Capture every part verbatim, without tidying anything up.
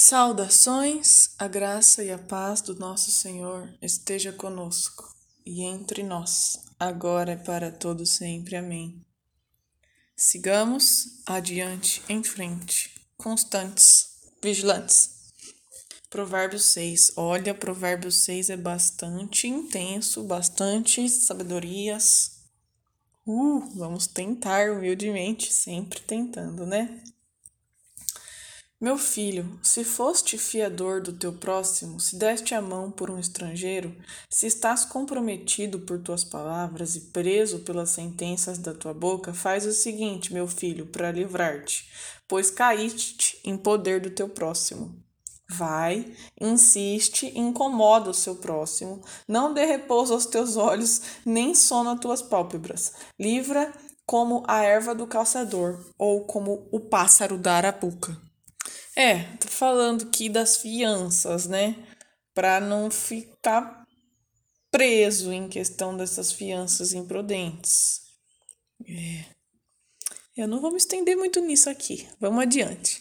Saudações, a graça e a paz do nosso Senhor esteja conosco e entre nós, agora e para todo sempre. Amém. Sigamos adiante, em frente, constantes, vigilantes. Provérbios seis. Olha, Provérbios seis é bastante intenso, bastante sabedorias. Uh, vamos tentar humildemente, sempre tentando, né? Meu filho, se foste fiador do teu próximo, se deste a mão por um estrangeiro, se estás comprometido por tuas palavras e preso pelas sentenças da tua boca, faz o seguinte, meu filho, para livrar-te, pois caíste em poder do teu próximo. Vai, insiste, incomoda o seu próximo, não dê repouso aos teus olhos, nem sono às tuas pálpebras. Livra como a erva do calçador, ou como o pássaro da arapuca. É, tô falando aqui das fianças, né? Pra não ficar preso em questão dessas fianças imprudentes. É. Eu não vou me estender muito nisso aqui. Vamos adiante.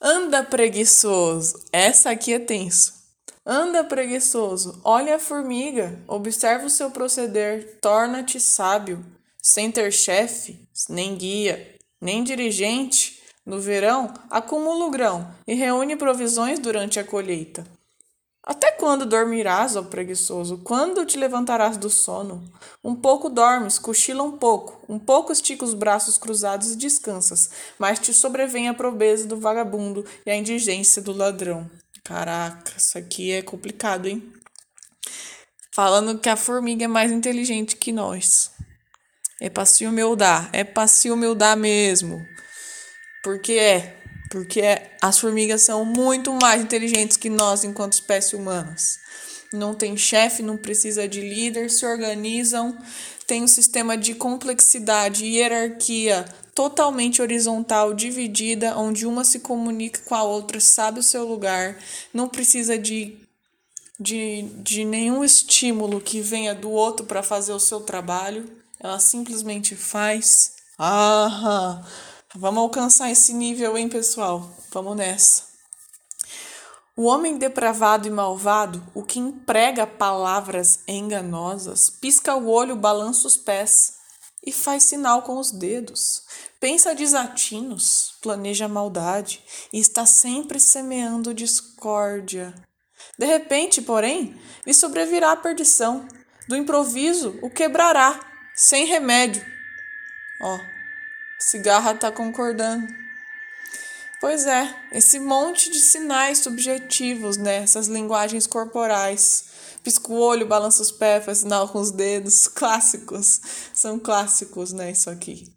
Anda, preguiçoso. Essa aqui é tenso. Anda, preguiçoso. Olha a formiga. Observa o seu proceder. Torna-te sábio. Sem ter chefe, nem guia, nem dirigente. No verão, acumula o grão e reúne provisões durante a colheita. Até quando dormirás, ó preguiçoso? Quando te levantarás do sono? Um pouco dormes, cochila um pouco, um pouco estica os braços cruzados e descansas, mas te sobrevém a pobreza do vagabundo e a indigência do ladrão. Caraca, isso aqui é complicado, hein? Falando que a formiga é mais inteligente que nós. É pra se humildar, é pra se humildar mesmo. Porque é, porque as formigas são muito mais inteligentes que nós enquanto espécie humanas. Não tem chefe, não precisa de líder, se organizam, tem um sistema de complexidade e hierarquia totalmente horizontal, dividida, onde uma se comunica com a outra, sabe o seu lugar, não precisa de, de, de nenhum estímulo que venha do outro para fazer o seu trabalho, ela simplesmente faz. Aham! Vamos alcançar esse nível, hein, pessoal? Vamos nessa. O homem depravado e malvado, o que emprega palavras enganosas, pisca o olho, balança os pés e faz sinal com os dedos. Pensa desatinos, planeja maldade e está sempre semeando discórdia. De repente, porém, lhe sobrevirá a perdição. Do improviso, o quebrará, sem remédio. Ó. Cigarra tá concordando. Pois é, esse monte de sinais subjetivos, né? Essas linguagens corporais. Pisca o olho, balança os pés, faz sinal com os dedos. Clássicos. São clássicos, né? Isso aqui.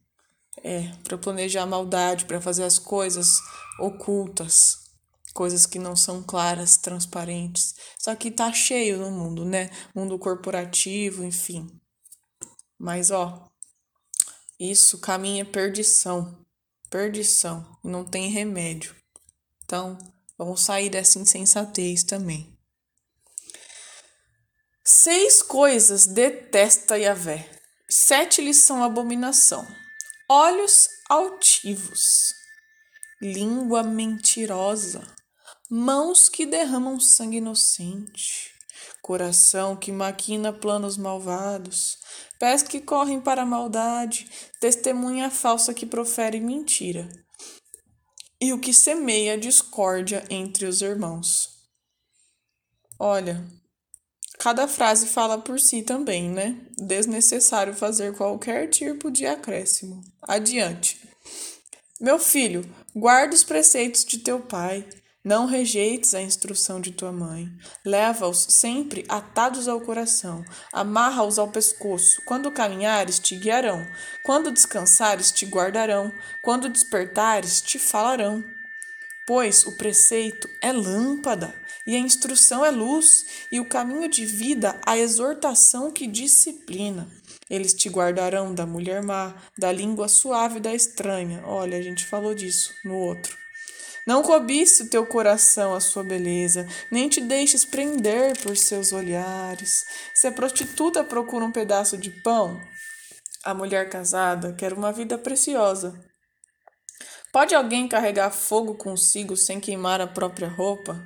É, pra planejar a maldade, pra fazer as coisas ocultas. Coisas que não são claras, transparentes. Isso aqui tá cheio no mundo, né? Mundo corporativo, enfim. Mas, ó. Isso, caminha perdição, perdição, não tem remédio. Então, vamos sair dessa insensatez também. Seis coisas detesta Yavé, sete lhes são abominação. Olhos altivos, língua mentirosa, mãos que derramam sangue inocente, coração que maquina planos malvados, pés que correm para a maldade, testemunha falsa que profere mentira, e o que semeia discórdia entre os irmãos. Olha, cada frase fala por si também, né? Desnecessário fazer qualquer tipo de acréscimo. Adiante. Meu filho, guarda os preceitos de teu pai. Não rejeites a instrução de tua mãe. Leva-os sempre atados ao coração. Amarra-os ao pescoço. Quando caminhares, te guiarão. Quando descansares, te guardarão. Quando despertares, te falarão. Pois o preceito é lâmpada, e a instrução é luz, e o caminho de vida a exortação que disciplina. Eles te guardarão da mulher má, da língua suave da estranha. Olha, a gente falou disso no outro. Não cobice o teu coração a sua beleza, nem te deixes prender por seus olhares. Se a prostituta procura um pedaço de pão, a mulher casada quer uma vida preciosa. Pode alguém carregar fogo consigo sem queimar a própria roupa?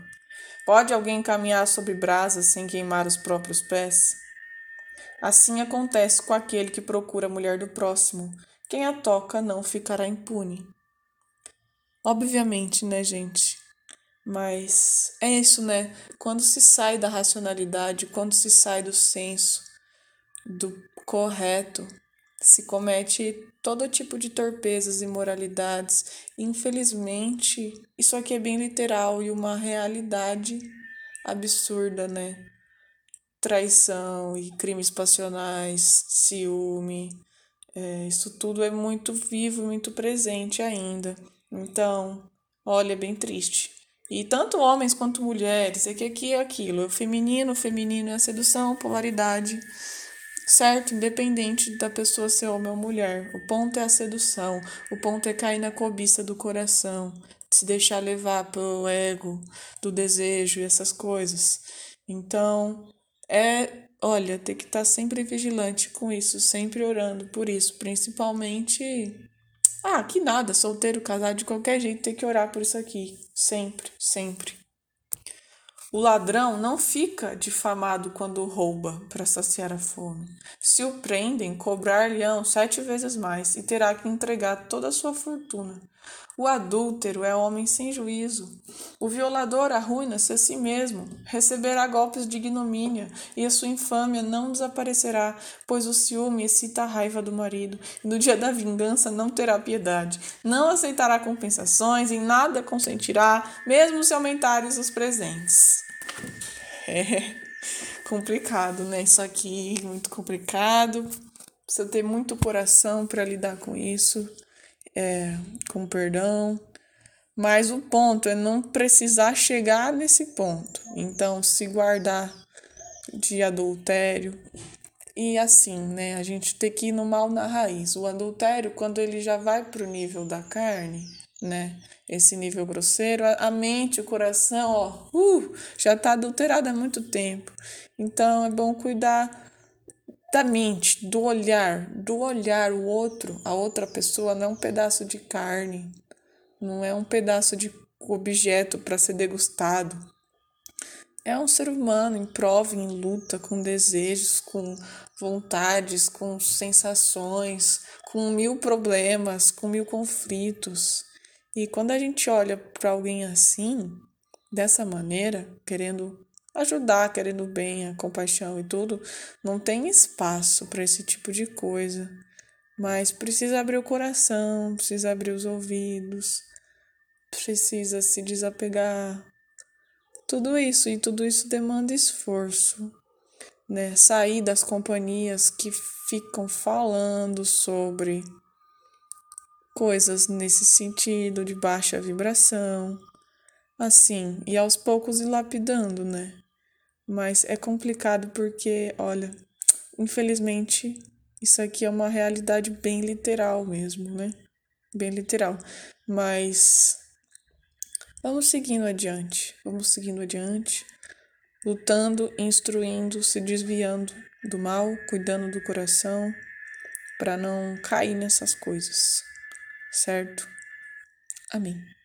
Pode alguém caminhar sobre brasas sem queimar os próprios pés? Assim acontece com aquele que procura a mulher do próximo. Quem a toca não ficará impune. Obviamente, né, gente? Mas é isso, né? Quando se sai da racionalidade, quando se sai do senso, do correto, se comete todo tipo de torpezas e imoralidades. Infelizmente, isso aqui é bem literal e uma realidade absurda, né? Traição e crimes passionais, ciúme, é, isso tudo é muito vivo, muito presente ainda. Então, olha, é bem triste. E tanto homens quanto mulheres, é que aqui é aquilo, o feminino, o feminino é a sedução, polaridade. Certo, independente da pessoa ser homem ou mulher, o ponto é a sedução, o ponto é cair na cobiça do coração, se deixar levar pelo ego, do desejo e essas coisas. Então, é, olha, tem que estar sempre vigilante com isso, sempre orando por isso, principalmente, ah, que nada, solteiro, casado, de qualquer jeito, tem que orar por isso aqui, sempre, sempre. O ladrão não fica difamado quando rouba para saciar a fome. Se o prendem, cobrar-lhe-ão sete vezes mais e terá que entregar toda a sua fortuna. O adúltero é homem sem juízo. O violador arruina-se a si mesmo, receberá golpes de ignomínia e a sua infâmia não desaparecerá, pois o ciúme excita a raiva do marido e no dia da vingança não terá piedade. Não aceitará compensações, em nada consentirá, mesmo se aumentarem os presentes. É complicado, né? Isso aqui é muito complicado. Precisa ter muito coração para lidar com isso, é, com perdão. Mas o ponto é não precisar chegar nesse ponto. Então, se guardar de adultério. E assim, né? A gente tem que ir no mal na raiz. O adultério, quando ele já vai pro nível da carne, né? Esse nível grosseiro, a mente, o coração, ó, uh, já está adulterado há muito tempo. Então, é bom cuidar da mente, do olhar, do olhar o outro, a outra pessoa, não é um pedaço de carne, não é um pedaço de objeto para ser degustado. É um ser humano em prova, em luta, com desejos, com vontades, com sensações, com mil problemas, com mil conflitos. E quando a gente olha para alguém assim, dessa maneira, querendo ajudar, querendo bem, a compaixão e tudo, não tem espaço para esse tipo de coisa. Mas precisa abrir o coração, precisa abrir os ouvidos, precisa se desapegar. Tudo isso, e tudo isso demanda esforço, né? Sair das companhias que ficam falando sobre coisas nesse sentido, de baixa vibração, assim, e aos poucos ir lapidando, né? Mas é complicado porque, olha, infelizmente, isso aqui é uma realidade bem literal mesmo, né? Bem literal. Mas vamos seguindo adiante, vamos seguindo adiante, lutando, instruindo, se desviando do mal, cuidando do coração, para não cair nessas coisas. Certo? Amém.